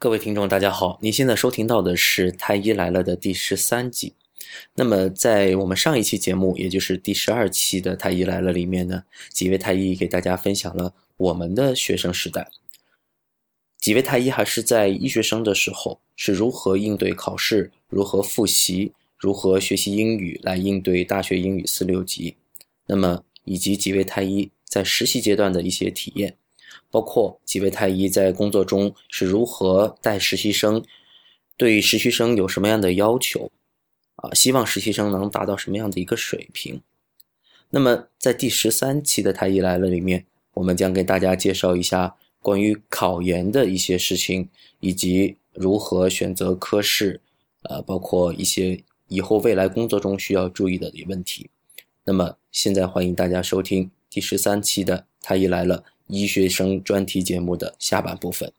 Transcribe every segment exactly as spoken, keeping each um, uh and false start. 各位听众大家好，您现在收听到的是太医来了的第十三集。那么在我们上一期节目，也就是第十二期的太医来了里面呢，几位太医给大家分享了我们的学生时代，几位太医还是在医学生的时候是如何应对考试，如何复习，如何学习英语来应对大学英语四六级，那么以及几位太医在实习阶段的一些体验，包括几位太医在工作中是如何带实习生，对实习生有什么样的要求啊？希望实习生能达到什么样的一个水平。那么在第十三期的太医来了里面，我们将给大家介绍一下关于考研的一些事情，以及如何选择科室，呃，包括一些以后未来工作中需要注意的问题。那么现在欢迎大家收听第十三期的太医来了医学生专题节目的下半部分。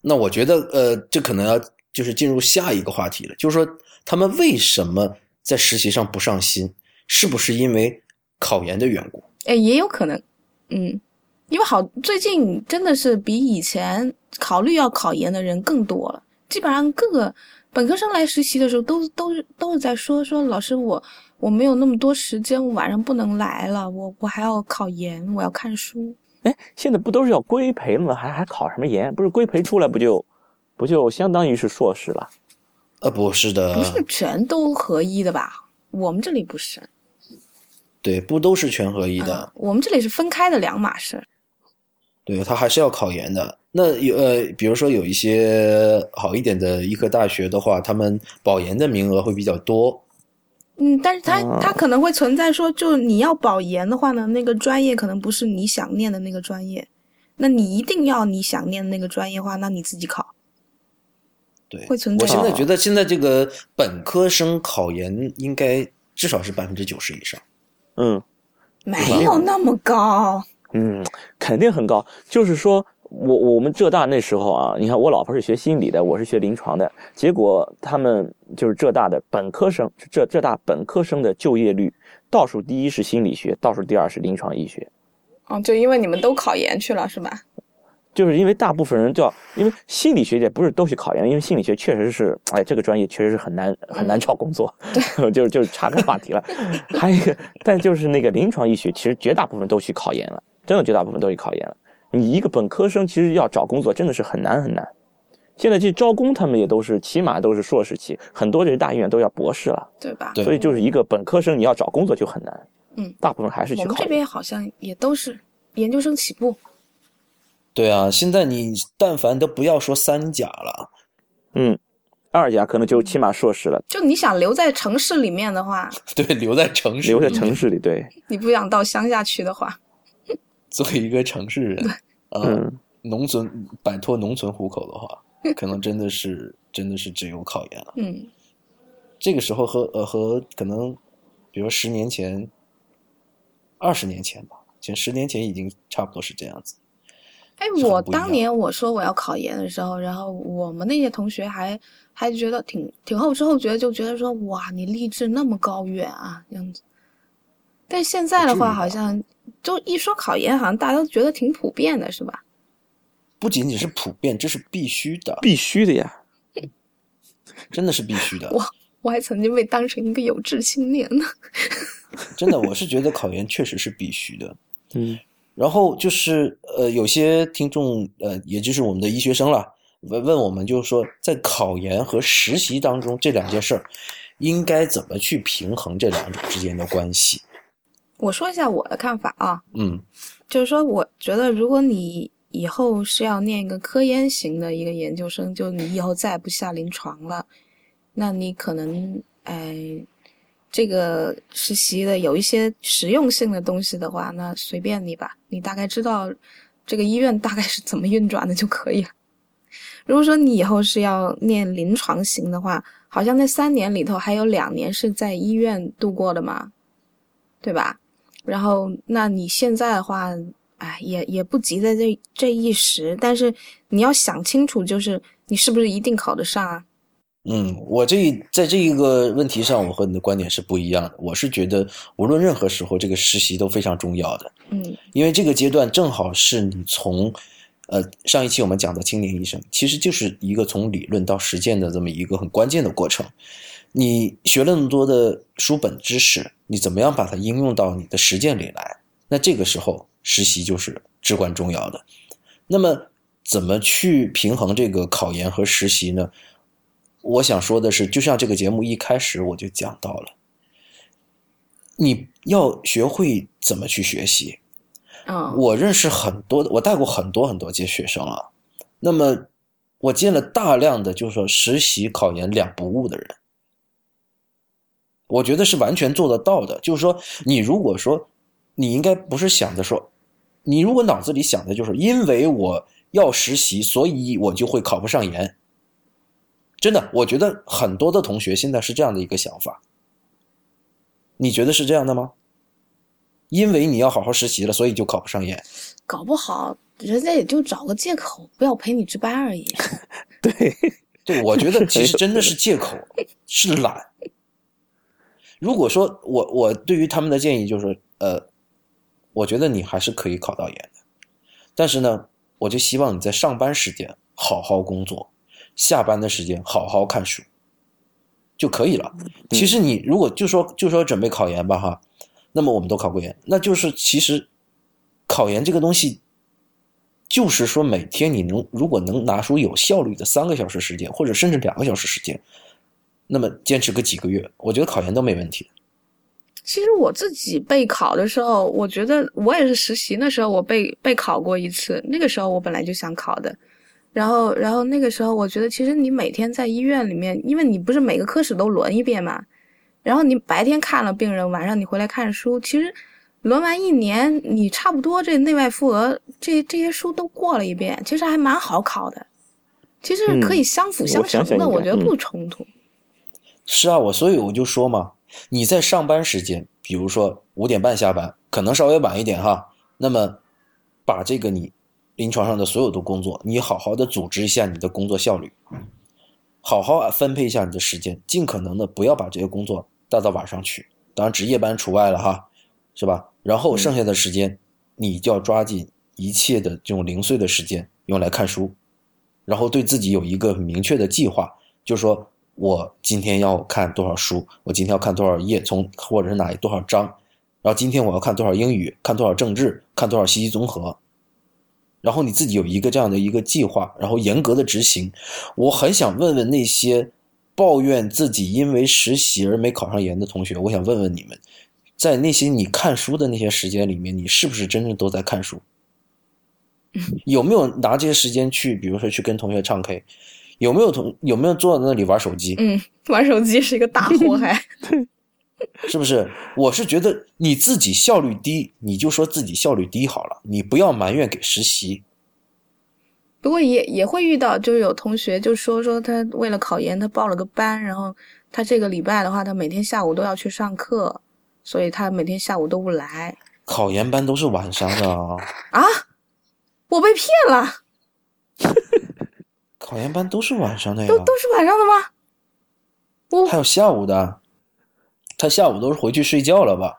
那我觉得呃，这可能要就是进入下一个话题了，就是说他们为什么在实习上不上心，是不是因为考研的缘故？哎，也有可能，嗯，因为好最近真的是比以前考虑要考研的人更多了，基本上各个本科生来实习的时候都都都是在说说老师我我没有那么多时间，我晚上不能来了，我我还要考研，我要看书。哎，现在不都是要规培了吗？还还考什么研？不是规培出来不就不就相当于是硕士了？呃，不是的，不是全都合一的吧？我们这里不是。对，不都是全合一的。啊、我们这里是分开的两码事。对，他还是要考研的。那有呃，比如说有一些好一点的医科大学的话，他们保研的名额会比较多。嗯，但是它它可能会存在说，就你要保研的话呢，那个专业可能不是你想念的那个专业，那你一定要你想念的那个专业的话，那你自己考。对，会存在。我现在觉得现在这个本科生考研应该至少是百分之九十以上。嗯，没有那么高。嗯，肯定很高。就是说我我们浙大那时候啊，你看我老婆是学心理的，我是学临床的，结果他们就是浙大的本科生，浙浙大本科生的就业率倒数第一是心理学，倒数第二是临床医学。哦，就因为你们都考研去了是吧？就是因为大部分人叫，因为心理学也不是都去考研，因为心理学确实是，哎，这个专业确实是很难很难找工作，嗯、就是就是岔开话题了。还有一个，但就是那个临床医学，其实绝大部分都去考研了，真的绝大部分都去考研了。你一个本科生其实要找工作真的是很难很难，现在去招工他们也都是起码都是硕士期，很多这大医院都要博士了，对吧？所以就是一个本科生你要找工作就很难，嗯，大部分还是去考。我们这边好像也都是研究生起步。对啊，现在你但凡都不要说三甲了，嗯，二甲可能就起码硕士了。就你想留在城市里面的话，对，留在城市，留在城市里，对，你不想到乡下去的话。作为一个城市人，呃、嗯，农村摆脱农村户口的话，可能真的是真的是只有考研了。嗯，这个时候和呃和可能，比如十年前、二十年前吧，前十年前已经差不多是这样子。哎，我当年我说我要考研的时候，然后我们那些同学还还觉得挺挺后知后觉，就觉得说哇，你励志那么高远啊，这样子。但是现在的话，好像就一说考研，好像大家都觉得挺普遍的，是吧？不仅仅是普遍，这是必须的，必须的呀，真的是必须的。我我还曾经被当成一个有志青年呢。真的，我是觉得考研确实是必须的。嗯，然后就是呃，有些听众呃，也就是我们的医学生了，问问我们，就是说在考研和实习当中这两件事儿，应该怎么去平衡这两种之间的关系？我说一下我的看法啊，嗯，就是说我觉得如果你以后是要念一个科研型的一个研究生，就你以后再不下临床了，那你可能哎，这个实习的有一些实用性的东西的话，那随便你吧，你大概知道这个医院大概是怎么运转的就可以了。如果说你以后是要念临床型的话，好像那三年里头还有两年是在医院度过的嘛，对吧？然后那你现在的话，哎，也也不急在这这一时，但是你要想清楚，就是你是不是一定考得上啊。嗯，我这在这一个问题上我和你的观点是不一样的，我是觉得无论任何时候这个实习都非常重要的。嗯，因为这个阶段正好是你从呃，上一期我们讲的青年医生，其实就是一个从理论到实践的这么一个很关键的过程。你学了那么多的书本知识，你怎么样把它应用到你的实践里来？那这个时候实习就是至关重要的。那么怎么去平衡这个考研和实习呢？我想说的是，就像这个节目一开始我就讲到了，你要学会怎么去学习。Oh. 我认识很多，我带过很多很多届学生啊。那么我见了大量的就是说实习考研两不误的人，我觉得是完全做得到的。就是说你如果说你应该不是想的说，你如果脑子里想的就是因为我要实习所以我就会考不上研，真的我觉得很多的同学现在是这样的一个想法。你觉得是这样的吗？因为你要好好实习了所以就考不上研，搞不好人家也就找个借口不要陪你值班而已。对对，我觉得其实真的是借口是懒。如果说我我对于他们的建议就是呃，我觉得你还是可以考到研的，但是呢我就希望你在上班时间好好工作，下班的时间好好看书就可以了。其实你如果就说就说准备考研吧哈，那么我们都考过研，那就是其实考研这个东西就是说每天你能如果能拿出有效率的三个小时时间或者甚至两个小时时间，那么坚持个几个月我觉得考研都没问题。其实我自己备考的时候我觉得我也是实习那时候我备备考过一次，那个时候我本来就想考的，然后然后那个时候我觉得其实你每天在医院里面，因为你不是每个科室都轮一遍嘛，然后你白天看了病人，晚上你回来看书，其实轮完一年你差不多这内外妇儿这这些书都过了一遍，其实还蛮好考的，其实可以相辅相成的、嗯、我, 想想我觉得不冲突、嗯、是啊，我所以我就说嘛，你在上班时间比如说五点半下班可能稍微晚一点哈，那么把这个你临床上的所有的工作你好好的组织一下你的工作效率，好好分配一下你的时间，尽可能的不要把这些工作带到晚上去，当然值夜班除外了哈，是吧？然后剩下的时间、嗯、你就要抓紧一切的这种零碎的时间用来看书，然后对自己有一个很明确的计划，就是说我今天要看多少书，我今天要看多少页，从或者是哪里多少章，然后今天我要看多少英语，看多少政治，看多少信息综合，然后你自己有一个这样的一个计划，然后严格的执行。我很想问问那些抱怨自己因为实习而没考上研的同学，我想问问你们，在那些你看书的那些时间里面，你是不是真正都在看书？有没有拿这些时间去比如说去跟同学唱 K？ 有没有同有没有坐在那里玩手机？嗯，玩手机是一个大祸害。是不是？我是觉得你自己效率低你就说自己效率低好了，你不要埋怨给实习。不过也也会遇到，就是有同学就说说他为了考研他报了个班，然后他这个礼拜的话他每天下午都要去上课，所以他每天下午都不来。考研班都是晚上的啊！啊，我被骗了！考研班都是晚上的呀？都都是晚上的吗？我还有下午的，他下午都是回去睡觉了吧？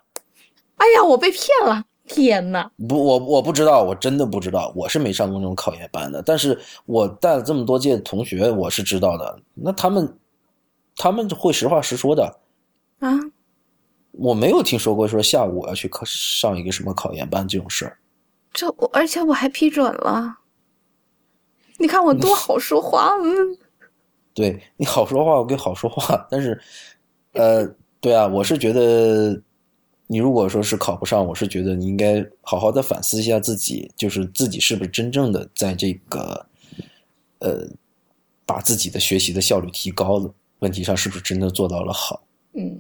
哎呀，我被骗了！天哪！不，我我不知道，我真的不知道，我是没上过那种考研班的。但是我带了这么多届同学，我是知道的。那他们，他们会实话实说的啊。我没有听说过说下午我要去上一个什么考研班这种事儿。这我，而且我还批准了。你看我多好说话，嗯。对，你好说话，我跟好说话。但是，呃，对啊，我是觉得。你如果说是考不上，我是觉得你应该好好的反思一下自己，就是自己是不是真正的在这个呃把自己的学习的效率提高了问题上是不是真的做到了好。嗯，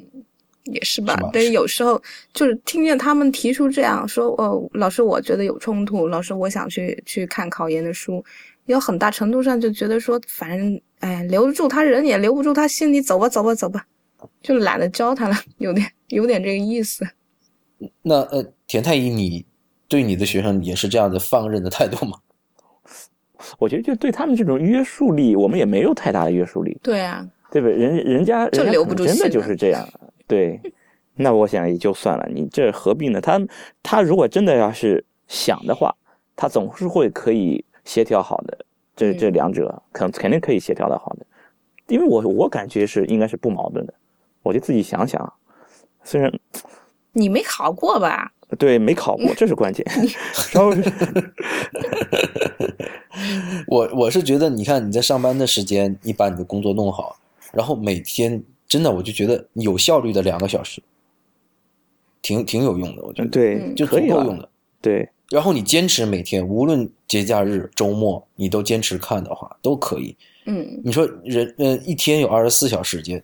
也是吧，但是有时候就是听见他们提出这样说，哦，老师我觉得有冲突，老师我想去去看考研的书，有很大程度上就觉得说反正哎留得住他人也留不住他心里，走吧走吧走吧，就懒得教他了，有点有点这个意思。那呃，田太医，你对你的学生也是这样的放任的态度吗？我觉得就对他们这种约束力，我们也没有太大的约束力。对啊，对吧？人人家就留不住，真的就是这样。对，那我想也就算了。你这何必呢？他他如果真的要是想的话，他总是会可以协调好的这这两者肯肯定可以协调的好的，因为我我感觉是应该是不矛盾的，我就自己想想，虽然你没考过吧？对，没考过，这是关键。我我是觉得，你看你在上班的时间，你把你的工作弄好，然后每天真的我就觉得有效率的两个小时，挺挺有用的，我觉得对，就足够用的。对，然后你坚持每天，无论节假日、周末，你都坚持看的话，都可以。嗯，你说人呃一天有二十四小时时间，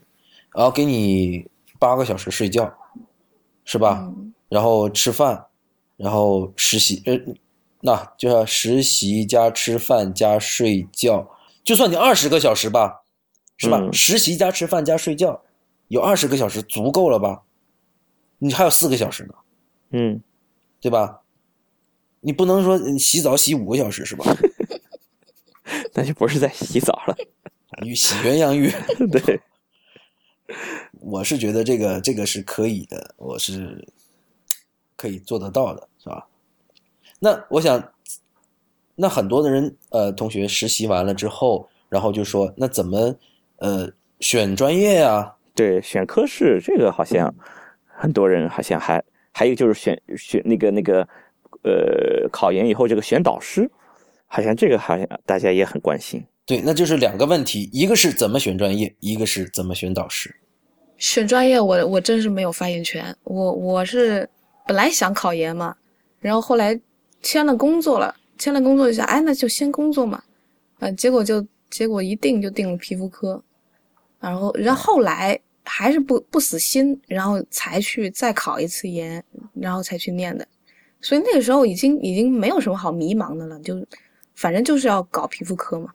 然后给你八个小时睡觉，是吧？嗯，然后吃饭，然后实习，呃，那就要实习加吃饭加睡觉，就算你二十个小时吧，是吧？嗯，实习加吃饭加睡觉，有二十个小时足够了吧？你还有四个小时呢，嗯，对吧？你不能说洗澡洗五个小时是吧？那就不是在洗澡了，你洗鸳鸯浴。对，我是觉得这个这个是可以的，我是。可以做得到的是吧？那我想，那很多的人呃，同学实习完了之后，然后就说那怎么呃选专业呀，啊？对，选科室这个好像很多人好像还还有就是选选那个那个呃考研以后这个选导师，好像这个好像大家也很关心。对，那就是两个问题，一个是怎么选专业，一个是怎么选导师。选专业我我真是没有发言权，我我是。本来想考研嘛，然后后来签了工作了，签了工作就想，哎，那就先工作嘛，呃，结果就结果一定就定了皮肤科，然后然后后来还是不不死心，然后才去再考一次研，然后才去念的，所以那个时候已经已经没有什么好迷茫的了，就反正就是要搞皮肤科嘛。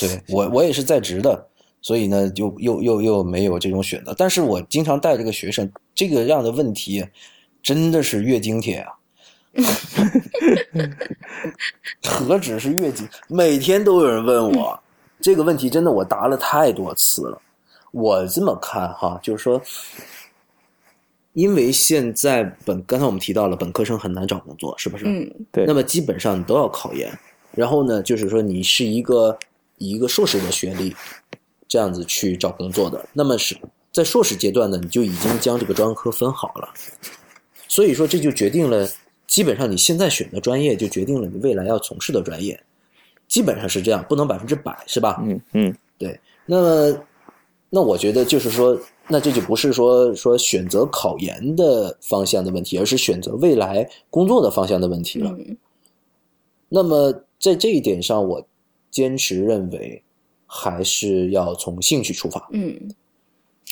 对，我我也是在职的。所以呢，就又又又没有这种选择。但是我经常带这个学生，这个样的问题真的是月经帖啊，何止是月经，每天都有人问我这个问题，真的我答了太多次了。我这么看哈，就是说，因为现在本刚才我们提到了，本科生很难找工作，是不是？嗯，对。那么基本上你都要考研，然后呢，就是说你是一个一个硕士的学历。这样子去找工作的，那么是在硕士阶段呢，你就已经将这个专科分好了，所以说这就决定了，基本上你现在选的专业就决定了你未来要从事的专业，基本上是这样，不能百分之百，是吧？嗯嗯，对。那么，那我觉得就是说，那这就不是说说选择考研的方向的问题，而是选择未来工作的方向的问题了。嗯，那么在这一点上，我坚持认为。还是要从兴趣出发。嗯，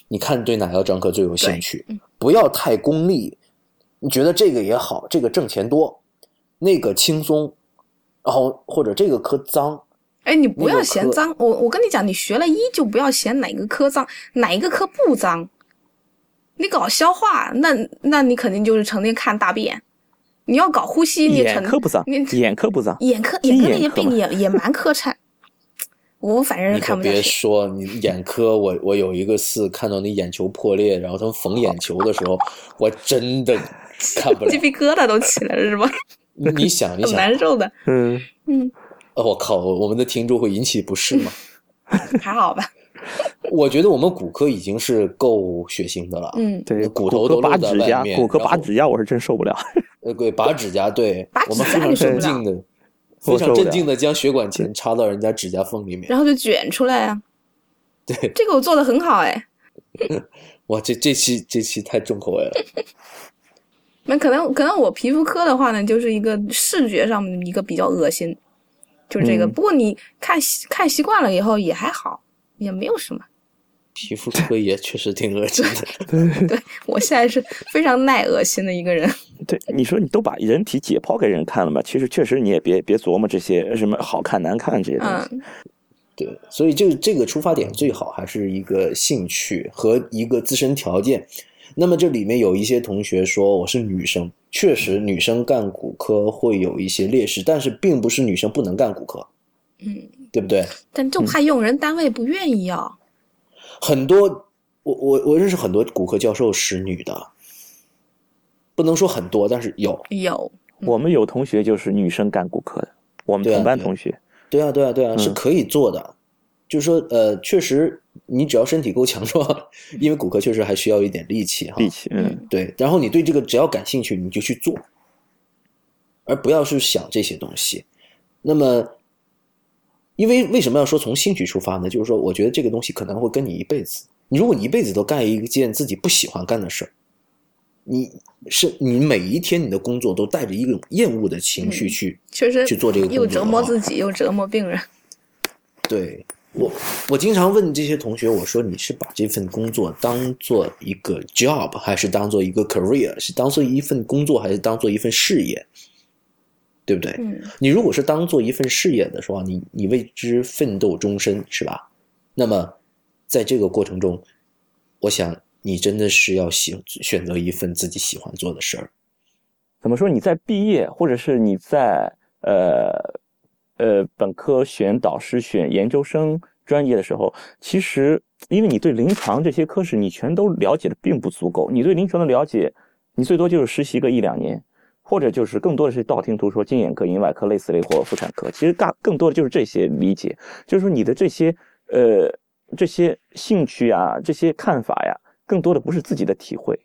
你看对哪个专科最有兴趣？不要太功利。你觉得这个也好，这个挣钱多，那个轻松，然后或者这个科脏。哎，你不要嫌脏。我我跟你讲，你学了医就不要嫌哪个科脏，哪一个科不脏。你搞消化，那那你肯定就是成天看大便。你要搞呼吸，你眼科不脏，眼科不脏，眼科眼科那些病也也蛮磕碜。我反正是看不下去。你可别说，你眼科我，我我有一个次看到你眼球破裂，然后他们缝眼球的时候，我真的看不了，鸡皮疙瘩都起来了，是吧？你想一想，很难受的。嗯嗯，我、哦、靠，我们的听众会引起不适吗？还好吧。我觉得我们骨科已经是够血腥的了。嗯，对，骨头都露在外面，骨科拔指甲我是真受不了。呃，对，拔指甲，对，我们非常镇静的。非常镇静的将血管钳插到人家指甲缝里面，然后就卷出来啊！对，这个我做的很好哎。哇，这这期这期太重口味了。那可能可能我皮肤科的话呢，就是一个视觉上一个比较恶心，就是这个。嗯，不过你看看习惯了以后也还好，也没有什么。皮肤科也确实挺恶心的。对，我现在是非常耐恶心的一个人。对，你说你都把人体解剖给人看了嘛？其实确实你也别别琢磨这些什么好看难看这些东西。嗯，对，所以这这个出发点最好还是一个兴趣和一个自身条件。那么这里面有一些同学说我是女生，确实女生干骨科会有一些劣势，但是并不是女生不能干骨科。嗯，对不对？但就怕用人单位不愿意要。嗯，很多我我我认识很多骨科教授是女的，不能说很多，但是有有。我们有同学就是女生干骨科的，我们同班同学。对啊对啊对 啊, 对啊、嗯、是可以做的。就是说呃确实你只要身体够强壮，因为骨科确实还需要一点力气哈。力气嗯对。然后你对这个只要感兴趣你就去做。而不要去想这些东西。那么因为为什么要说从兴趣出发呢？就是说我觉得这个东西可能会跟你一辈子。你如果你一辈子都干一件自己不喜欢干的事儿，你是你每一天你的工作都带着一种厌恶的情绪去、嗯、确实去做这个工作，又折磨自己又折磨病人。对，我我经常问这些同学，我说你是把这份工作当做一个 job 还是当做一个 career， 是当做一份工作还是当做一份事业，对不对？嗯，你如果是当做一份事业的时候，你你为之奋斗终身，是吧？那么在这个过程中，我想你真的是要喜选择一份自己喜欢做的事儿。怎么说，你在毕业或者是你在呃呃本科选导师选研究生专业的时候，其实因为你对临床这些科室你全都了解的并不足够，你对临床的了解你最多就是实习个一两年，或者就是更多的是道听途说，精眼科银外科类似类或妇产科，其实大更多的就是这些理解，就是说你的这些呃这些兴趣啊这些看法呀，更多的不是自己的体会，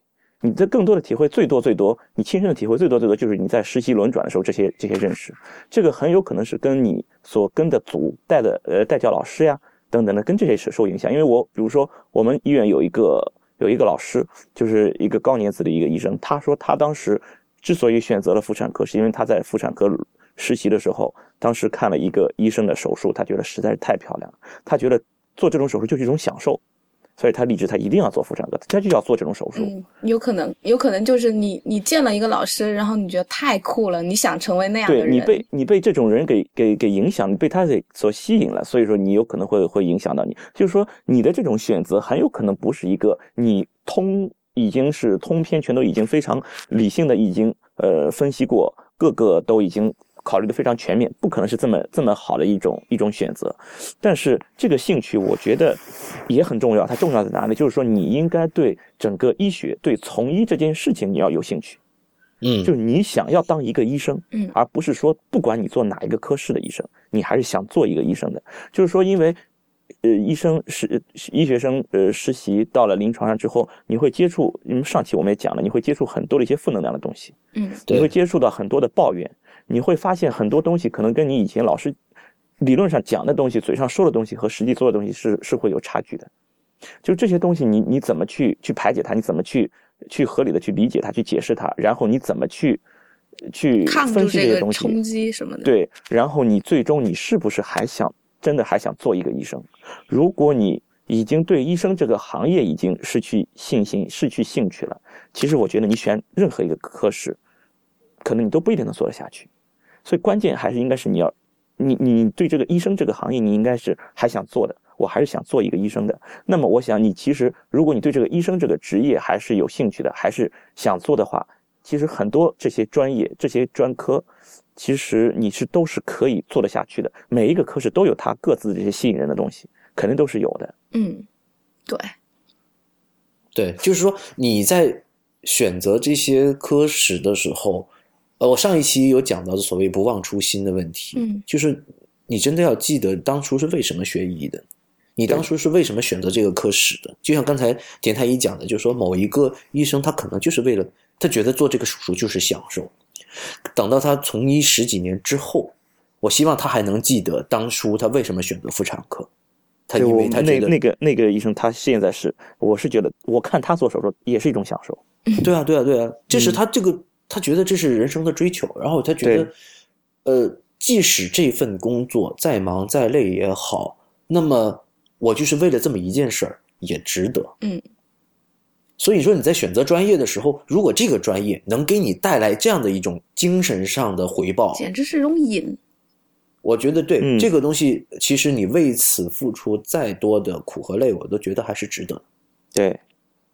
你的更多的体会最多最多，你亲身的体会最多最多就是你在实习轮转的时候这些这些认识，这个很有可能是跟你所跟的组带的呃带教老师呀等等的跟这些受影响。因为我比如说我们医院有一个有一个老师，就是一个高年级的一个医生，他说他当时之所以选择了妇产科，是因为他在妇产科实习的时候，当时看了一个医生的手术，他觉得实在是太漂亮了，他觉得做这种手术就是一种享受。所以他立志他一定要做妇产科，他就要做这种手术、嗯、有可能有可能就是你你见了一个老师，然后你觉得太酷了，你想成为那样的人，对，你被你被这种人给给给影响，你被他给所吸引了，所以说你有可能会会影响到你，就是说你的这种选择很有可能不是一个你通已经是通篇全都已经非常理性的已经呃分析过，各个都已经考虑的非常全面，不可能是这么这么好的一种一种选择。但是这个兴趣我觉得也很重要，它重要在哪里，就是说你应该对整个医学对从医这件事情你要有兴趣，嗯，就是你想要当一个医生，嗯，而不是说不管你做哪一个科室的医生，你还是想做一个医生的。就是说因为呃医生是医学生呃实习到了临床上之后，你会接触，因为上期我们也讲了，你会接触很多的一些负能量的东西，嗯，你会接触到很多的抱怨，你会发现很多东西可能跟你以前老师理论上讲的东西嘴上说的东西和实际做的东西是是会有差距的。就这些东西你你怎么去去排解它，你怎么去去合理的去理解它，去解释它，然后你怎么去去分析这些东西，抗住这个冲击什么的。对，然后你最终你是不是还想真的还想做一个医生。如果你已经对医生这个行业已经失去信心失去兴趣了，其实我觉得你选任何一个科室可能你都不一定能做得下去。所以关键还是应该是你要你你对这个医生这个行业你应该是还想做的，我还是想做一个医生的。那么我想你其实如果你对这个医生这个职业还是有兴趣的，还是想做的话，其实很多这些专业这些专科其实你是都是可以做得下去的，每一个科室都有它各自这些吸引人的东西，肯定都是有的。嗯，对对，就是说你在选择这些科室的时候，呃，我上一期有讲到所谓不忘初心的问题，嗯，就是你真的要记得当初是为什么学医的，你当初是为什么选择这个科室的。就像刚才田太医讲的，就是说某一个医生他可能就是为了他觉得做这个手术就是享受，等到他从医十几年之后，我希望他还能记得当初他为什么选择妇产科。他因为他觉得那个那个医生，他现在是我是觉得我看他做手术也是一种享受。对啊对啊对啊，这是他这个、嗯、他觉得这是人生的追求，然后他觉得呃即使这份工作再忙再累也好，那么我就是为了这么一件事儿也值得。嗯。所以说你在选择专业的时候，如果这个专业能给你带来这样的一种精神上的回报，简直是一种瘾。我觉得对、嗯、这个东西其实你为此付出再多的苦和累，我都觉得还是值得。对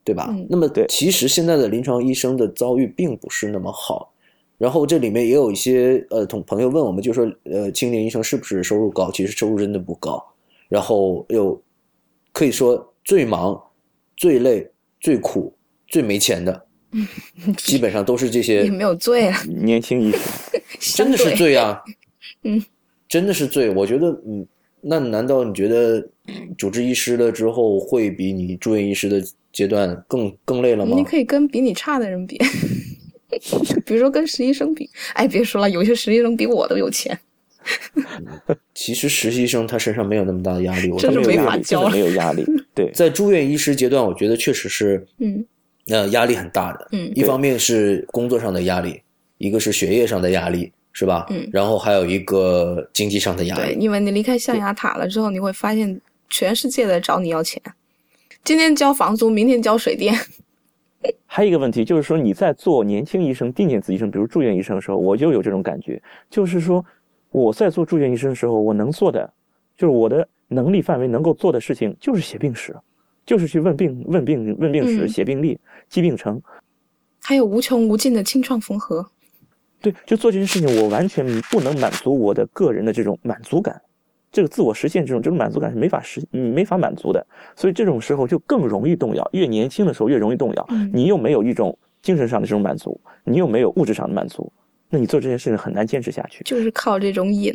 对吧、嗯、那么其实现在的临床医生的遭遇并不是那么好，然后这里面也有一些呃同朋友问我们，就说呃青年医生是不是收入高，其实收入真的不高，然后又可以说最忙最累最苦最没钱的基本上都是这些，也没有罪啊，年轻医生真的是罪啊。嗯，真的是罪。我觉得嗯，那难道你觉得主治医师了之后会比你住院医师的阶段更更累了吗？你可以跟比你差的人比比如说跟实习生比。哎，别说了，有些实习生比我都有钱其实实习生他身上没有那么大的压力，我真是没法教，没有压力。对，在住院医师阶段，我觉得确实是，嗯，呃，压力很大的。嗯，一方面是工作上的压力，一个是学业上的压力，是吧？嗯，然后还有一个经济上的压力。对，因为你离开象牙塔了之后，你会发现全世界在找你要钱，今天交房租，明天交水电。还有一个问题就是说，你在做年轻医生、定点子医生，比如住院医生的时候，我就有这种感觉，就是说。我在做住院医生的时候，我能做的就是我的能力范围能够做的事情就是写病史，就是去问病问病问病史、嗯、写病历记病程，还有无穷无尽的清创缝合。对，就做这些事情我完全不能满足我的个人的这种满足感，这个自我实现这种这种满足感是没法实没法满足的，所以这种时候就更容易动摇，越年轻的时候越容易动摇、嗯、你又没有一种精神上的这种满足，你又没有物质上的满足，那你做这件事情很难坚持下去，就是靠这种瘾。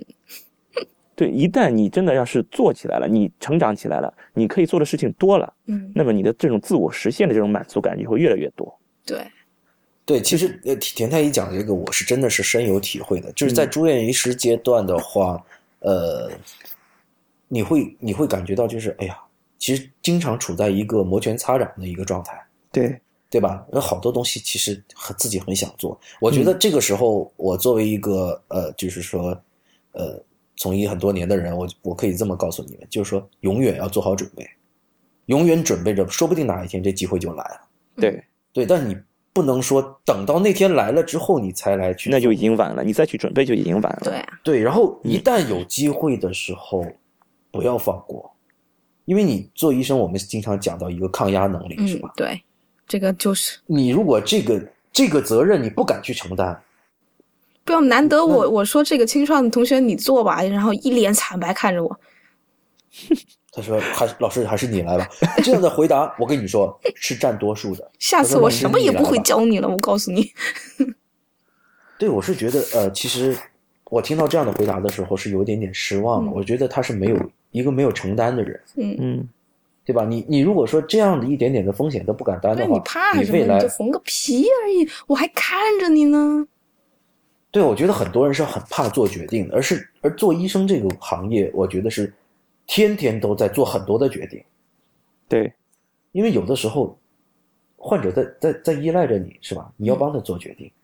对，一旦你真的要是做起来了，你成长起来了，你可以做的事情多了，嗯，那么你的这种自我实现的这种满足感就会越来越多。对，对，其实田太医讲的这个，我是真的是深有体会的。就是在住院医师阶段的话，嗯、呃，你会你会感觉到就是，哎呀，其实经常处在一个摩拳擦掌的一个状态。对。对吧？有好多东西其实很自己很想做。我觉得这个时候，我作为一个、嗯、呃，就是说，呃，从医很多年的人，我我可以这么告诉你们，就是说，永远要做好准备，永远准备着，说不定哪一天这机会就来了。对对，但你不能说等到那天来了之后你才来去，那就已经晚了，你再去准备就已经晚了。对、啊、对，然后一旦有机会的时候，不要放过，因为你做医生，我们经常讲到一个抗压能力，嗯、是吧？对。这个就是你如果这个这个责任你不敢去承担，不要难得我我说这个清创的同学你做吧，然后一脸惨白看着我，他说还老师还是你来吧，这样的回答我跟你说是占多数的。下次我什么也不会教你了，我告诉你。对，我是觉得呃，其实我听到这样的回答的时候是有点点失望的、嗯、我觉得他是没有一个没有承担的人。嗯嗯。对吧？你你如果说这样的一点点的风险都不敢担的话，你怕什么？你就缝个皮而已，我还看着你呢。对，我觉得很多人是很怕做决定的，而是而做医生这个行业，我觉得是天天都在做很多的决定。对，因为有的时候患者在在在依赖着你，是吧？你要帮他做决定，嗯、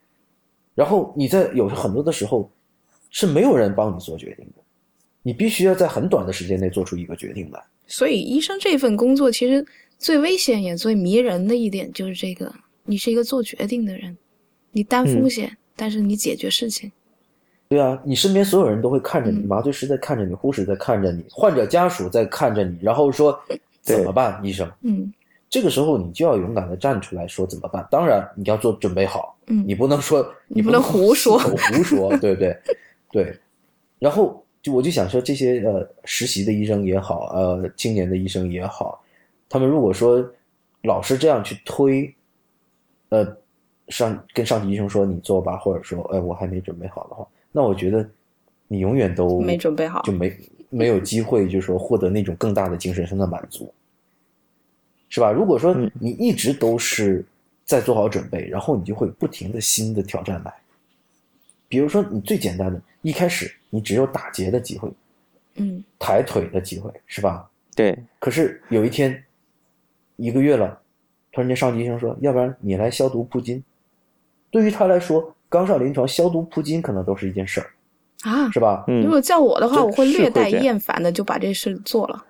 然后你在有很多的时候是没有人帮你做决定的，你必须要在很短的时间内做出一个决定来。所以医生这份工作其实最危险也最迷人的一点就是这个，你是一个做决定的人，你担风险、嗯、但是你解决事情。对啊，你身边所有人都会看着你、嗯、麻醉师在看着你，护士在看着你，患者家属在看着你，然后说怎么办医生。嗯，这个时候你就要勇敢的站出来说怎么办，当然你要做准备好，嗯，你不能说你不能胡说胡说对不对？对，然后就我就想说，这些呃实习的医生也好，呃青年的医生也好，他们如果说老是这样去推，呃上跟上级医生说你做吧，或者说哎我还没准备好的话，那我觉得你永远都没准备好，就没没有机会，就是说获得那种更大的精神上的满足，是吧？如果说你一直都是在做好准备，然后你就会不停的新的挑战来。比如说你最简单的一开始你只有打结的机会，嗯，抬腿的机会，是吧？对。可是有一天一个月了，突然间上级医生说要不然你来消毒铺筋。对于他来说刚上临床消毒铺筋可能都是一件事儿啊，是吧？嗯，如果叫我的话我会略带厌烦的就把这事做了。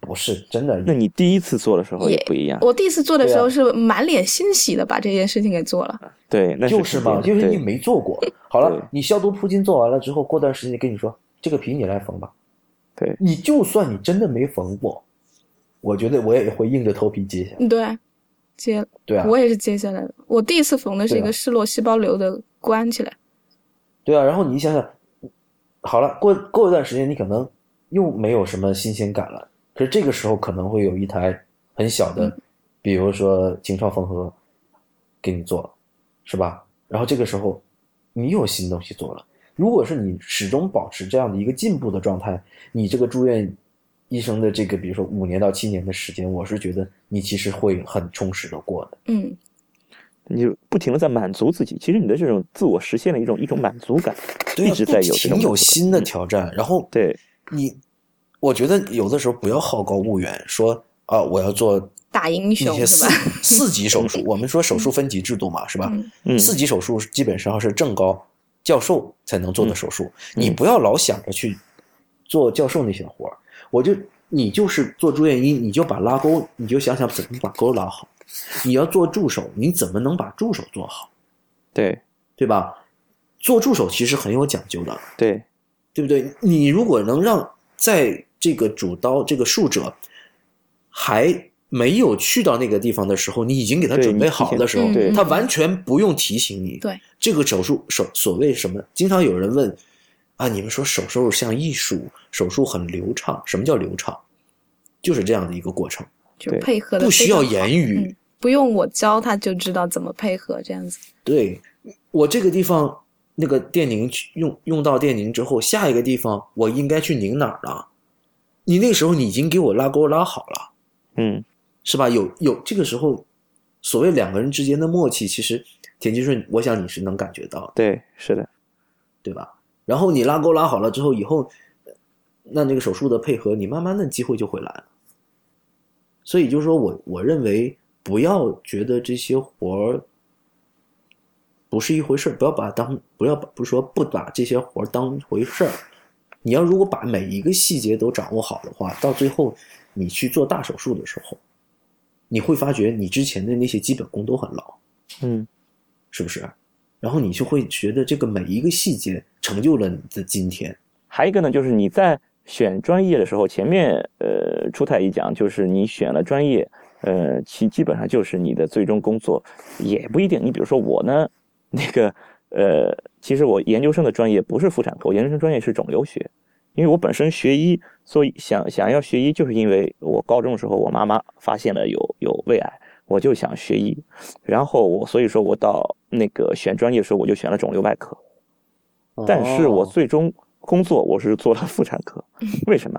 不是真的。那你第一次做的时候也不一样。我第一次做的时候是满脸欣喜的把这件事情给做了。对，那是就是嘛，就是你没做过。好了，你消毒铺筋做完了之后，过段时间跟你说这个皮你来缝吧。对，你就算你真的没缝过，我觉得我也会硬着头皮接下来。对，接。对啊，我也是接下来的。我第一次缝的是一个嗜弱细胞瘤的关起来。对啊，然后你想想，好了，过过一段时间你可能又没有什么新鲜感了。可是这个时候可能会有一台很小的、嗯、比如说清创缝合给你做了，是吧？然后这个时候你有新东西做了，如果是你始终保持这样的一个进步的状态，你这个住院医生的这个比如说五年到七年的时间，我是觉得你其实会很充实的过的。嗯，你不停的在满足自己，其实你的这种自我实现的一种一种满足感，对、啊、一直在有这种有新的挑战、嗯、然后对你，我觉得有的时候不要好高骛远，说啊我要做大英雄是吧？四级手术，我们说手术分级制度嘛，是吧？嗯、四级手术基本上是正高教授才能做的手术，嗯、你不要老想着去做教授那些活儿。我就你就是做住院医，你就把拉钩，你就想想怎么把钩拉好。你要做助手，你怎么能把助手做好？对对吧？做助手其实很有讲究的，对对不对？你如果能让在这个主刀这个术者还没有去到那个地方的时候，你已经给他准备好的时候，他完全不用提醒你。对，这个手术手所谓什么，经常有人问啊，你们说手术像艺术，手术很流畅，什么叫流畅？就是这样的一个过程，就是配合的，不需要言语、嗯，不用我教他就知道怎么配合，这样子。对，我这个地方那个电凝用用到电凝之后，下一个地方我应该去拧哪儿了？你那时候你已经给我拉钩拉好了，嗯。是吧？有有这个时候，所谓两个人之间的默契，其实田吉顺，我想你是能感觉到的。对，是的，对吧？然后你拉钩拉好了之后，以后那那个手术的配合，你慢慢的机会就会来了。所以就是说我我认为，不要觉得这些活儿不是一回事，不要把当不要不是说不把这些活儿当回事儿。你要如果把每一个细节都掌握好的话，到最后你去做大手术的时候，你会发觉你之前的那些基本功都很牢，嗯，是不是？然后你就会觉得这个每一个细节成就了你的今天。还有一个呢，就是你在选专业的时候，前面呃出台一讲，就是你选了专业，呃，其基本上就是你的最终工作，也不一定。你比如说我呢，那个呃，其实我研究生的专业不是妇产科，我研究生专业是肿瘤学。因为我本身学医，所以想想要学医，就是因为我高中的时候我妈妈发现了有有胃癌，我就想学医，然后我所以说我到那个选专业的时候我就选了肿瘤外科，但是我最终工作我是做了妇产科，为什么？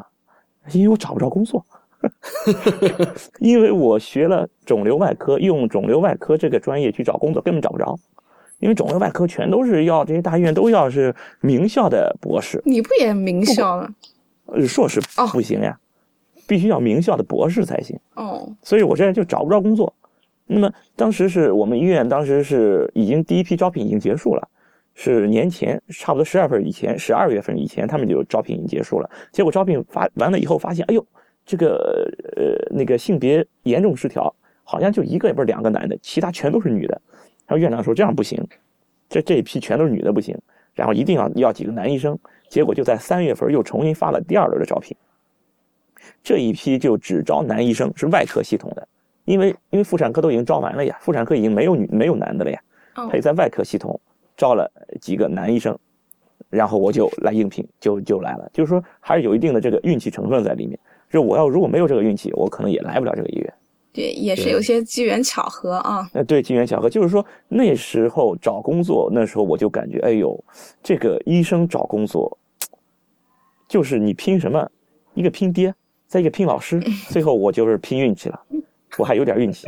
因为我找不着工作，因为我学了肿瘤外科，用肿瘤外科这个专业去找工作根本找不着。因为肿瘤外科全都是要这些大医院都要是名校的博士，你不也名校了？硕士不行呀、哦，必须要名校的博士才行。哦，所以我这就找不着工作。那么当时是我们医院，当时是已经第一批招聘已经结束了，是年前差不多十二份以前，十二月份以前他们就招聘已经结束了。结果招聘发完了以后，发现哎呦，这个呃那个性别严重失调，好像就一个也不是两个男的，其他全都是女的。然后院长说这样不行，这这一批全都是女的不行，然后一定要要几个男医生。结果就在三月份又重新发了第二轮的招聘，这一批就只招男医生，是外科系统的，因为因为妇产科都已经招完了呀，妇产科已经没有女没有男的了呀，他也在外科系统招了几个男医生，然后我就来应聘，就就来了。就是说还是有一定的这个运气成分在里面，就我要如果没有这个运气，我可能也来不了这个医院。对，也是有些机缘巧合啊。呃，对，机缘巧合，就是说那时候找工作，那时候我就感觉，哎呦，这个医生找工作，就是你拼什么？一个拼爹，再一个拼老师，最后我就是拼运气了，我还有点运气。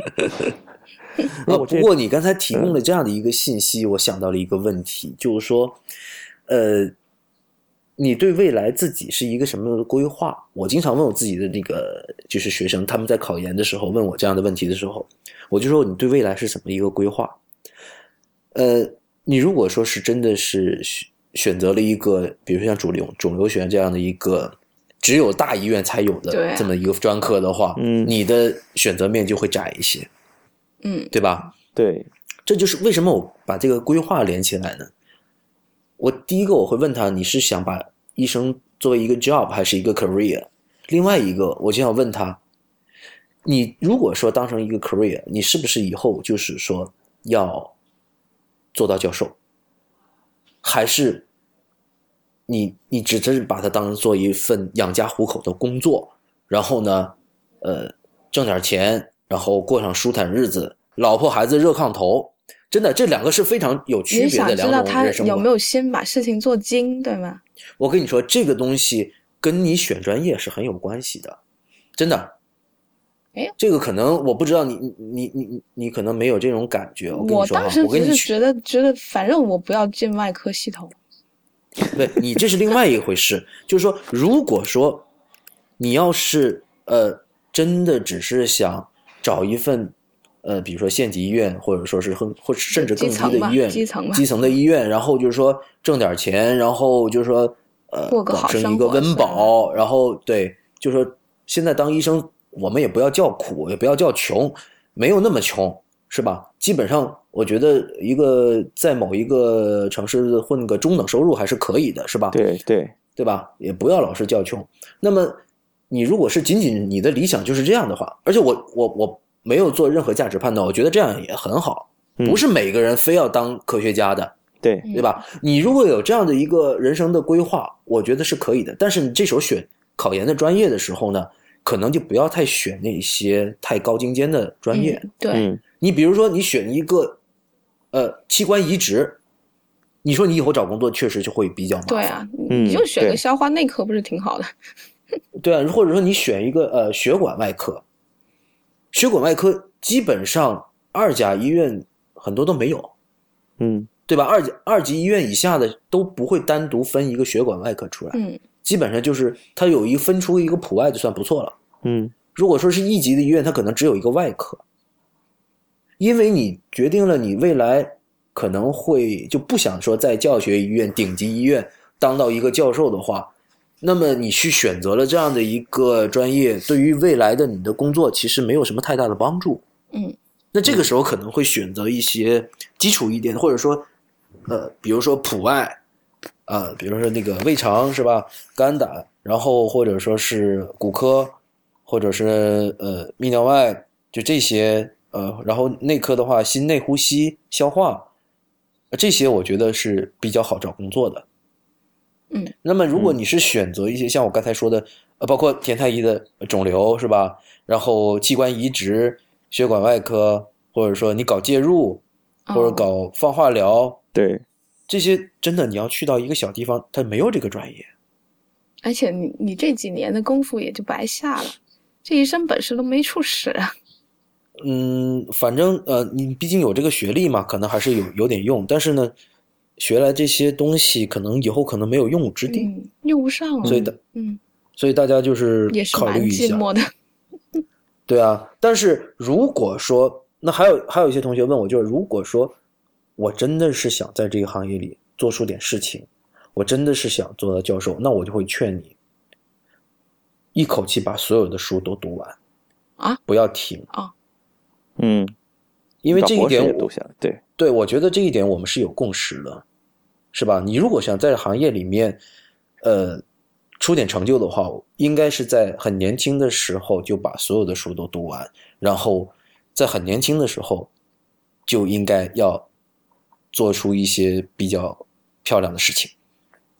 那不过你刚才提供了这样的一个信息，嗯、我想到了一个问题，就是说，呃。你对未来自己是一个什么规划？我经常问我自己的那个就是学生，他们在考研的时候问我这样的问题的时候，我就说你对未来是什么一个规划？呃，你如果说是真的是选择了一个，比如说像肿瘤肿瘤学这样的一个只有大医院才有的这么一个专科的话，嗯，你的选择面就会窄一些，嗯，对吧？对，这就是为什么我把这个规划连起来呢？我第一个我会问他，你是想把医生作为一个 job 还是一个 career？ 另外一个我就想问他，你如果说当成一个 career， 你是不是以后就是说要做到教授，还是你你只是把它当成做一份养家糊口的工作，然后呢，呃，挣点钱，然后过上舒坦日子，老婆孩子热炕头，真的，这两个是非常有区别的两种人生观。你想知道他有没有先把事情做精，对吗？我跟你说，这个东西跟你选专业是很有关系的，真的。哎，这个可能我不知道你你你你你可能没有这种感觉。我, 跟你说我当时只是觉得觉得，反正我不要进外科系统。对，你这是另外一回事。就是说，如果说你要是呃真的只是想找一份。呃，比如说县级医院，或者说是很或甚至更低的医院，基层基层的医院，然后就是说挣点钱，然后就是说呃，过个好生一个温饱，然后对，就是说现在当医生，我们也不要叫苦，也不要叫穷，没有那么穷，是吧？基本上，我觉得一个在某一个城市混个中等收入还是可以的，是吧？对对对吧？也不要老是叫穷。那么你如果是仅仅你的理想就是这样的话，而且我我我。我没有做任何价值判断，我觉得这样也很好，不是每个人非要当科学家的、嗯、对对吧？你如果有这样的一个人生的规划，我觉得是可以的。但是你这时候选考研的专业的时候呢，可能就不要太选那些太高精尖的专业、嗯、对，你比如说你选一个呃器官移植，你说你以后找工作确实就会比较麻烦。对啊，你就选个消化内科不是挺好的、嗯、对, 对啊，或者说你选一个呃血管外科，血管外科基本上二甲医院很多都没有，嗯，对吧？二二级医院以下的都不会单独分一个血管外科出来，嗯，基本上就是它有一分出一个普外就算不错了，嗯。如果说是一级的医院，它可能只有一个外科，因为你决定了你未来可能会就不想说在教学医院、顶级医院当到一个教授的话。那么你去选择了这样的一个专业，对于未来的你的工作其实没有什么太大的帮助。嗯，那这个时候可能会选择一些基础一点，或者说，呃，比如说普外，呃，比如说那个胃肠是吧，肝胆，然后或者说是骨科，或者是呃泌尿外，就这些呃，然后内科的话，心内呼吸、消化，这些我觉得是比较好找工作的。嗯，那么如果你是选择一些像我刚才说的，呃，包括田太医的肿瘤是吧？然后器官移植、血管外科，或者说你搞介入，或者搞放化疗，对，这些真的你要去到一个小地方，它没有这个专业，而且你你这几年的功夫也就白下了，这一身本事都没处使啊。嗯，反正呃，你毕竟有这个学历嘛，可能还是有有点用，但是呢。学来这些东西可能以后可能没有用武之地、嗯、用不上了、啊、所以的嗯所以大家就是考虑一下，也是蛮寂寞的对啊，但是如果说那还有还有一些同学问我，就是如果说我真的是想在这个行业里做出点事情，我真的是想做到教授，那我就会劝你一口气把所有的书都读完啊，不要停啊，嗯，因为这一点我对对，我觉得这一点我们是有共识的，是吧？你如果想在行业里面，呃，出点成就的话，应该是在很年轻的时候就把所有的书都读完，然后在很年轻的时候就应该要做出一些比较漂亮的事情。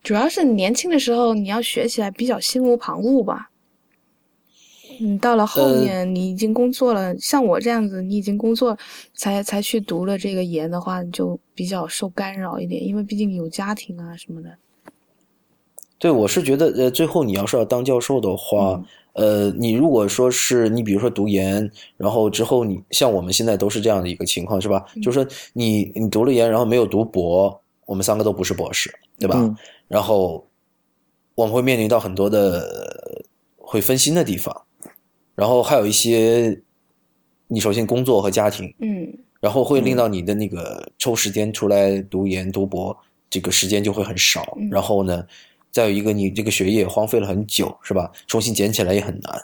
主要是年轻的时候你要学起来比较心无旁骛吧。你到了后面你已经工作了、呃、像我这样子你已经工作才才去读了这个研的话，就比较受干扰一点，因为毕竟有家庭啊什么的。对，我是觉得呃，最后你要是要当教授的话、嗯、呃，你如果说是你比如说读研，然后之后你像我们现在都是这样的一个情况，是吧、嗯、就是说你你读了研然后没有读博，我们三个都不是博士，对吧、嗯、然后我们会面临到很多的会分心的地方，然后还有一些你首先工作和家庭，嗯，然后会令到你的那个抽时间出来读研读博这个时间就会很少、嗯、然后呢再有一个你这个学业荒废了很久，是吧？重新捡起来也很难。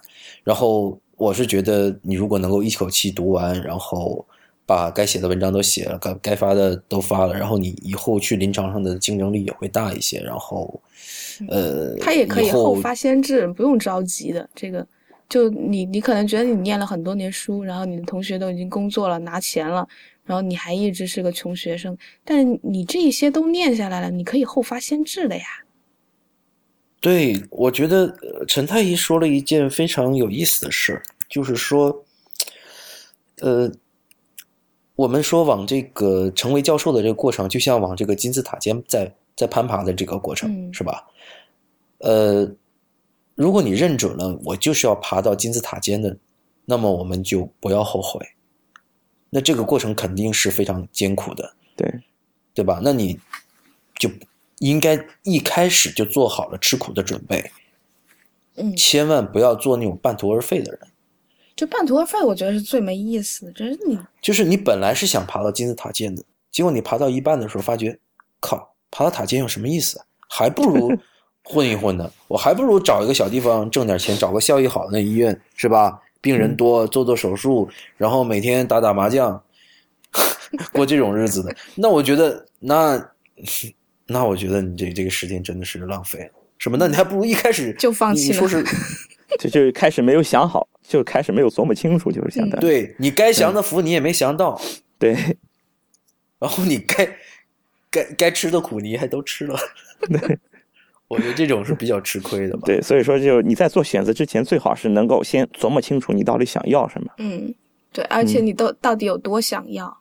然后我是觉得你如果能够一口气读完，然后把该写的文章都写了，该该发的都发了，然后你以后去临床上的竞争力也会大一些，然后呃他也可以后发先至，不用着急的。这个就你，你可能觉得你念了很多年书，然后你的同学都已经工作了，拿钱了，然后你还一直是个穷学生。但是你这些都念下来了，你可以后发先至的呀。对，我觉得陈太医说了一件非常有意思的事，就是说，呃，我们说往这个成为教授的这个过程，就像往这个金字塔尖在在攀爬的这个过程、嗯、是吧？呃，如果你认准了我就是要爬到金字塔尖的，那么我们就不要后悔。那这个过程肯定是非常艰苦的，对对吧？那你就应该一开始就做好了吃苦的准备，嗯，千万不要做那种半途而废的人。就半途而废我觉得是最没意思的，真是你就是你本来是想爬到金字塔尖的，结果你爬到一半的时候发觉靠，爬到塔尖有什么意思，还不如混一混呢我还不如找一个小地方挣点钱，找个效益好的医院，是吧？病人多，做做手术，然后每天打打麻将过这种日子的。那我觉得那那我觉得你这这个时间真的是浪费了，什么？那你还不如一开始就放弃了，你说是就就开始没有想好，就开始没有琢磨清楚，就是想的、嗯、对，你该降的福你也没降到、嗯、对，然后你该该该吃的苦你还都吃了对，我觉得这种是比较吃亏的吧。对，所以说就你在做选择之前最好是能够先琢磨清楚你到底想要什么。嗯，对，而且你都、嗯、到底有多想要。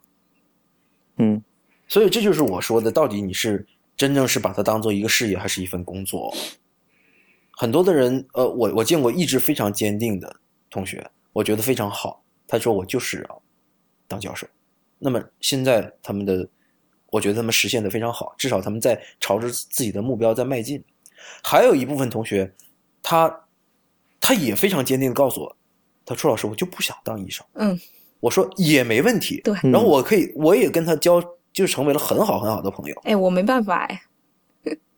嗯，所以这就是我说的，到底你是真正是把它当做一个事业还是一份工作。很多的人呃我我见过意志非常坚定的同学，我觉得非常好，他说我就是要当教授。那么现在他们的，我觉得他们实现的非常好，至少他们在朝着自己的目标在迈进。还有一部分同学他他也非常坚定的告诉我，他说老师我就不想当医生。嗯，我说也没问题。对，然后我可以我也跟他交就成为了很好很好的朋友。哎，我没办法哎，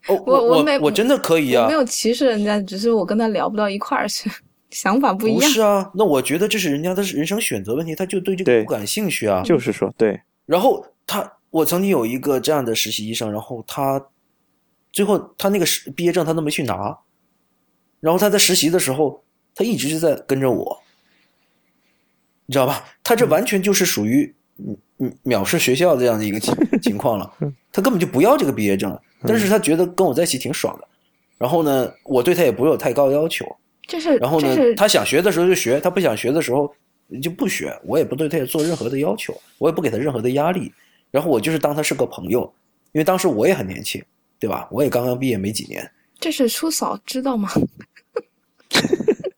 哦、我我没我真的可以啊，我没有歧视人家，只是我跟他聊不到一块儿去，想法不一样。不是啊，那我觉得这是人家的人生选择问题，他就对这个不感兴趣啊。就是说，对。然后他，我曾经有一个这样的实习医生，然后他最后他那个毕业证他都没去拿，然后他在实习的时候，他一直就在跟着我，你知道吧？他这完全就是属于。嗯嗯，藐视学校这样的一个情况了，他根本就不要这个毕业证了，但是他觉得跟我在一起挺爽的。然后呢，我对他也不会有太高要求。这是，然后呢，他想学的时候就学，他不想学的时候就不学。我也不对他也做任何的要求，我也不给他任何的压力。然后我就是当他是个朋友，因为当时我也很年轻，对吧？我也刚刚毕业没几年。这是初嫂知道吗？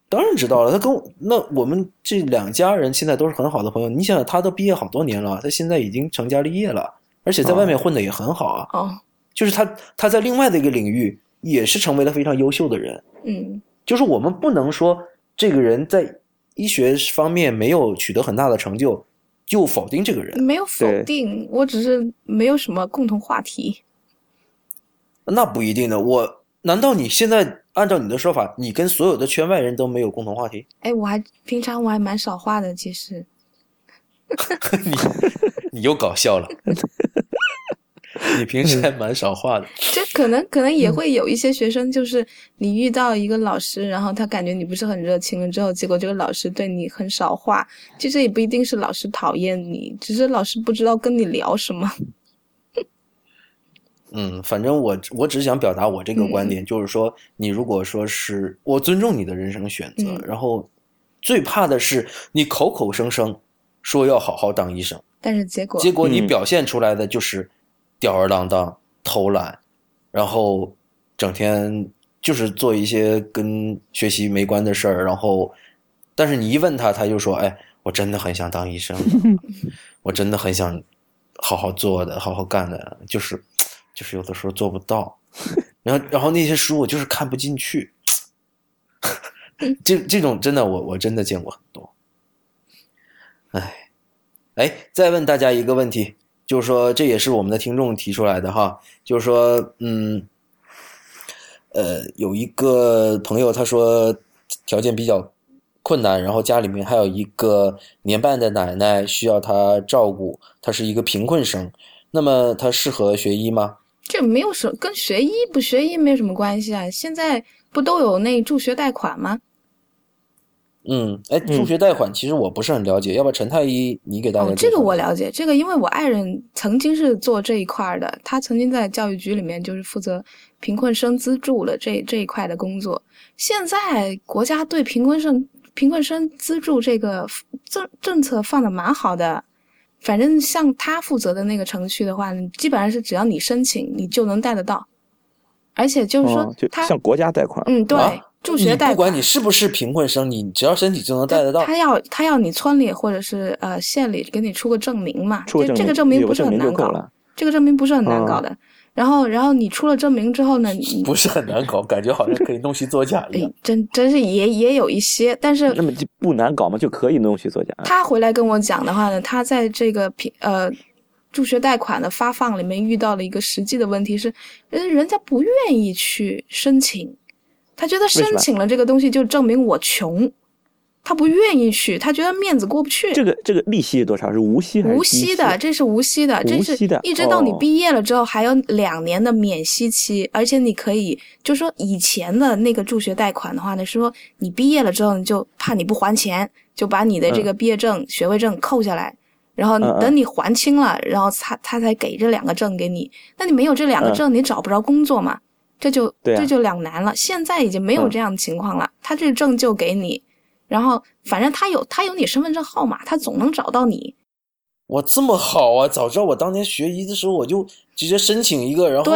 当然知道了，他跟我，那我们这两家人现在都是很好的朋友。你想想，他都毕业好多年了，他现在已经成家立业了，而且在外面混的也很好啊。哦，就是他他在另外的一个领域也是成为了非常优秀的人。嗯，就是我们不能说这个人在医学方面没有取得很大的成就，就否定这个人。没有否定，我只是没有什么共同话题。那不一定的，我难道你现在？按照你的说法，你跟所有的圈外人都没有共同话题？哎，我还平常我还蛮少话的，其实。你你又搞笑了。你平时还蛮少话的。这可能可能也会有一些学生，就是你遇到一个老师，然后他感觉你不是很热情了之后，结果这个老师对你很少话。其实也不一定是老师讨厌你，只是老师不知道跟你聊什么。嗯，反正我我只想表达我这个观点、嗯、就是说你如果说是我尊重你的人生选择、嗯、然后最怕的是你口口声声说要好好当医生，但是结果结果你表现出来的就是吊儿郎当、嗯、偷懒，然后整天就是做一些跟学习没关的事儿，然后但是你一问他他就说哎，我真的很想当医生我真的很想好好做的好好干的，就是就是有的时候做不到，然后然后那些书我就是看不进去，这这种真的我我真的见过很多。哎，哎，再问大家一个问题，就是说这也是我们的听众提出来的哈，就是说嗯，呃，有一个朋友他说条件比较困难，然后家里面还有一个年半的奶奶需要他照顾，他是一个贫困生，那么他适合学医吗？这没有什么跟学医不学医没有什么关系啊，现在不都有那助学贷款吗？嗯，哎，助学贷款其实我不是很了解、嗯、要不陈太医你给大家、哦、这个我了解，这个因为我爱人曾经是做这一块的，他曾经在教育局里面就是负责贫困生资助了这这一块的工作。现在国家对贫困生贫困生资助这个政政策放得蛮好的，反正像他负责的那个程序的话，基本上是只要你申请你就能贷得到，而且就是说他、哦、就像国家贷款，嗯，对、啊、助学贷款，不管你是不是贫困生，你只要申请就能贷得到。他要他要你村里或者是呃县里给你出个证明嘛，出个证明，这个证明不是很难搞的，这个证明不是很难搞的、嗯、然后然后你出了证明之后呢，你不是很难搞，感觉好像可以弄虚作假一样、哎、真真是也也有一些，但是那么就不难搞嘛，就可以弄虚作假。他回来跟我讲的话呢，他在这个呃助学贷款的发放里面遇到了一个实际的问题，是人家不愿意去申请，他觉得申请了这个东西就证明我穷，他不愿意去，他觉得面子过不去。这个这个利息是多少？是无息还是低息？无息的，这是无息的，这是一直到你毕业了之后还有两年的免息期，而且你可以，就是说以前的那个助学贷款的话呢，是说你毕业了之后你就怕你不还钱，就把你的这个毕业证、嗯、学位证扣下来，然后等你还清了，然后他他才给这两个证给你。那你没有这两个证、嗯、你找不着工作嘛，这就、啊、这就两难了。现在已经没有这样的情况了，他这证就给你。然后反正他有他有你身份证号码，他总能找到你。我这么好啊，早知道我当年学医的时候我就直接申请一个，然后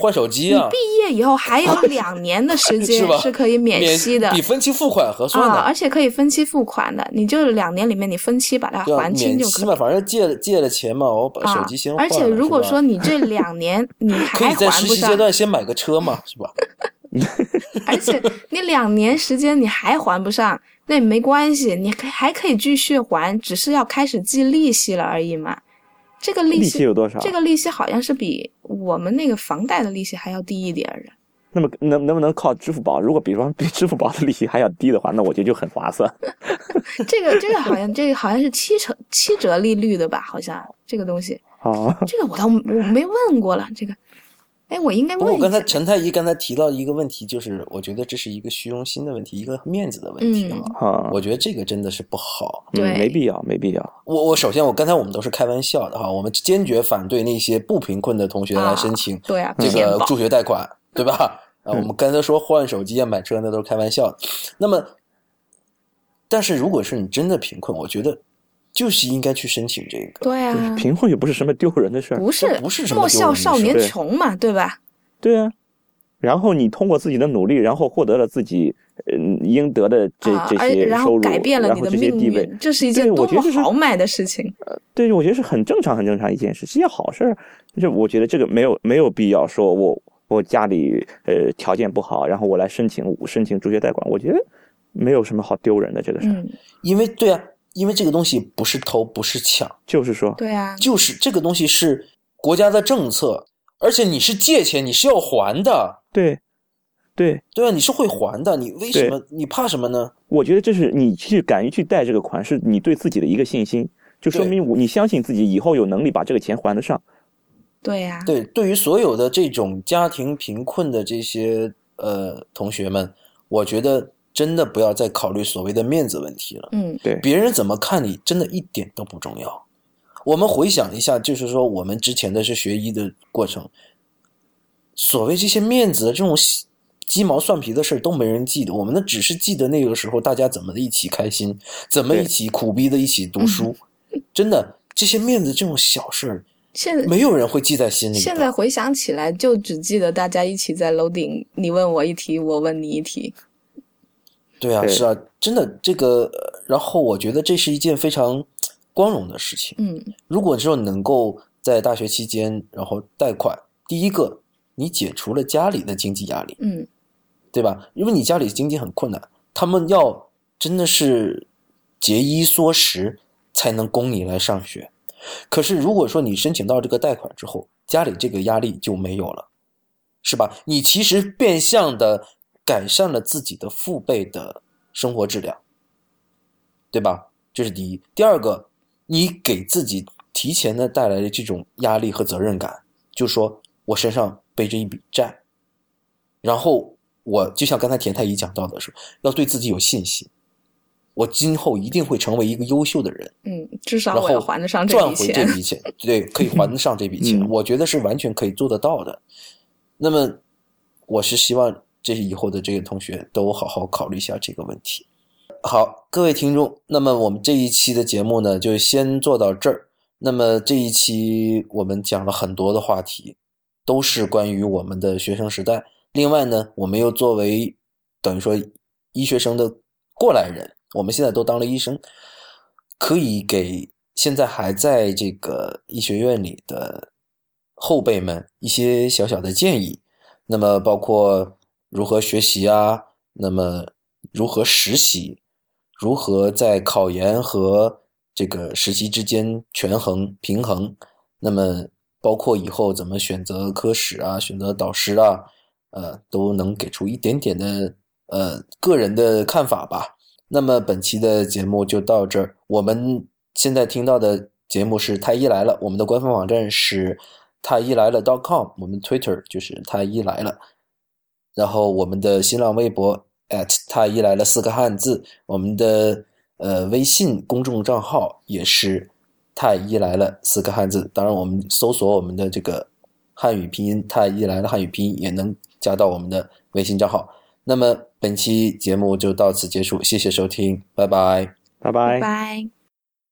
换手机啊。对，你毕业以后还有两年的时间是可以免息的，比分期付款合算的、啊、而且可以分期付款的，你就是两年里面你分期把它还清就可以了、啊、反正借了借了钱嘛，我把手机先换了、啊、而且如果说你这两年你还还不上，可以在实习阶段先买个车嘛，是吧？而且你两年时间你还还不上，那没关系，你还可以继续还，只是要开始记利息了而已嘛。这个利息, 利息有多少？这个利息好像是比我们那个房贷的利息还要低一点的。那么能能不能靠支付宝？如果比如说比支付宝的利息还要低的话，那我觉得就很划算。这个这个好像这个好像是七折七折利率的吧？好像这个东西。哦，这个我倒我没问过了。这个，哎，我应该问一下。不过刚才陈太医刚才提到一个问题，就是我觉得这是一个虚荣心的问题，一个面子的问题啊。嗯、我觉得这个真的是不好，对、嗯，没必要，没必要。我我首先我刚才我们都是开玩笑的哈，我们坚决反对那些不贫困的同学来申请、啊、对啊，这个助学贷款，对吧？啊，我们刚才说换手机啊、买车那都是开玩笑的。那么，但是如果是你真的贫困，我觉得。就是应该去申请这个，对啊，贫困也不是什么丢人的事儿，不是不是什么莫笑少年穷嘛，对吧？对啊，然后你通过自己的努力，然后获得了自己嗯应得的这、啊、这些收入，然后改变了你的命运，这是一件多么豪迈的事情。对，我觉得是很正常、很正常一件事，是一件好事。就我觉得这个没有没有必要说我我家里呃条件不好，然后我来申请申请助学贷款，我觉得没有什么好丢人的这个事儿、嗯，因为对啊。因为这个东西不是偷不是抢，就是说对啊，就是这个东西是国家的政策，而且你是借钱你是要还的，对对对啊，你是会还的，你为什么你怕什么呢？我觉得这是你去敢于去贷这个款，是你对自己的一个信心，就说明你相信自己以后有能力把这个钱还得上。对啊，对，对于所有的这种家庭贫困的这些呃同学们，我觉得真的不要再考虑所谓的面子问题了。嗯，对，别人怎么看你真的一点都不重要。我们回想一下，就是说我们之前的是学医的过程，所谓这些面子这种鸡毛蒜皮的事都没人记得，我们呢只是记得那个时候大家怎么一起开心，怎么一起苦逼的一起读书，真的这些面子这种小事现在没有人会记在心里。现在回想起来就只记得大家一起在楼顶，你问我一题我问你一题。对啊，是啊，真的这个，然后我觉得这是一件非常光荣的事情。嗯，如果说能够在大学期间然后贷款，第一个你解除了家里的经济压力，嗯，对吧？因为你家里经济很困难，他们要真的是节衣缩食才能供你来上学。可是如果说你申请到这个贷款之后，家里这个压力就没有了，是吧？你其实变相的改善了自己的父辈的生活质量，对吧？这是第一。第二个，你给自己提前的带来的这种压力和责任感，就是说我身上背着一笔债，然后我就像刚才田太医讲到的是，要对自己有信心，我今后一定会成为一个优秀的人。嗯，至少我要还得上这笔钱，赚回这笔钱，对，可以还得上这笔钱、嗯，我觉得是完全可以做得到的。那么，我是希望。这是以后的这个同学都好好考虑一下这个问题。好，各位听众，那么我们这一期的节目呢就先做到这儿。那么这一期我们讲了很多的话题，都是关于我们的学生时代。另外呢，我们又作为等于说医学生的过来人，我们现在都当了医生，可以给现在还在这个医学院里的后辈们一些小小的建议。那么包括如何学习啊，那么如何实习，如何在考研和这个实习之间权衡平衡，那么包括以后怎么选择科室啊，选择导师啊，呃，都能给出一点点的呃个人的看法吧。那么本期的节目就到这儿。我们现在听到的节目是太医来了，我们的官方网站是太医来了 .com， 我们 Twitter 就是太医来了，然后我们的新浪微博 at 太医来了四个汉字，我们的呃微信公众账号也是太医来了四个汉字，当然我们搜索我们的这个汉语拼音太医来了汉语拼音也能加到我们的微信账号。那么本期节目就到此结束，谢谢收听，拜拜，拜拜，拜拜。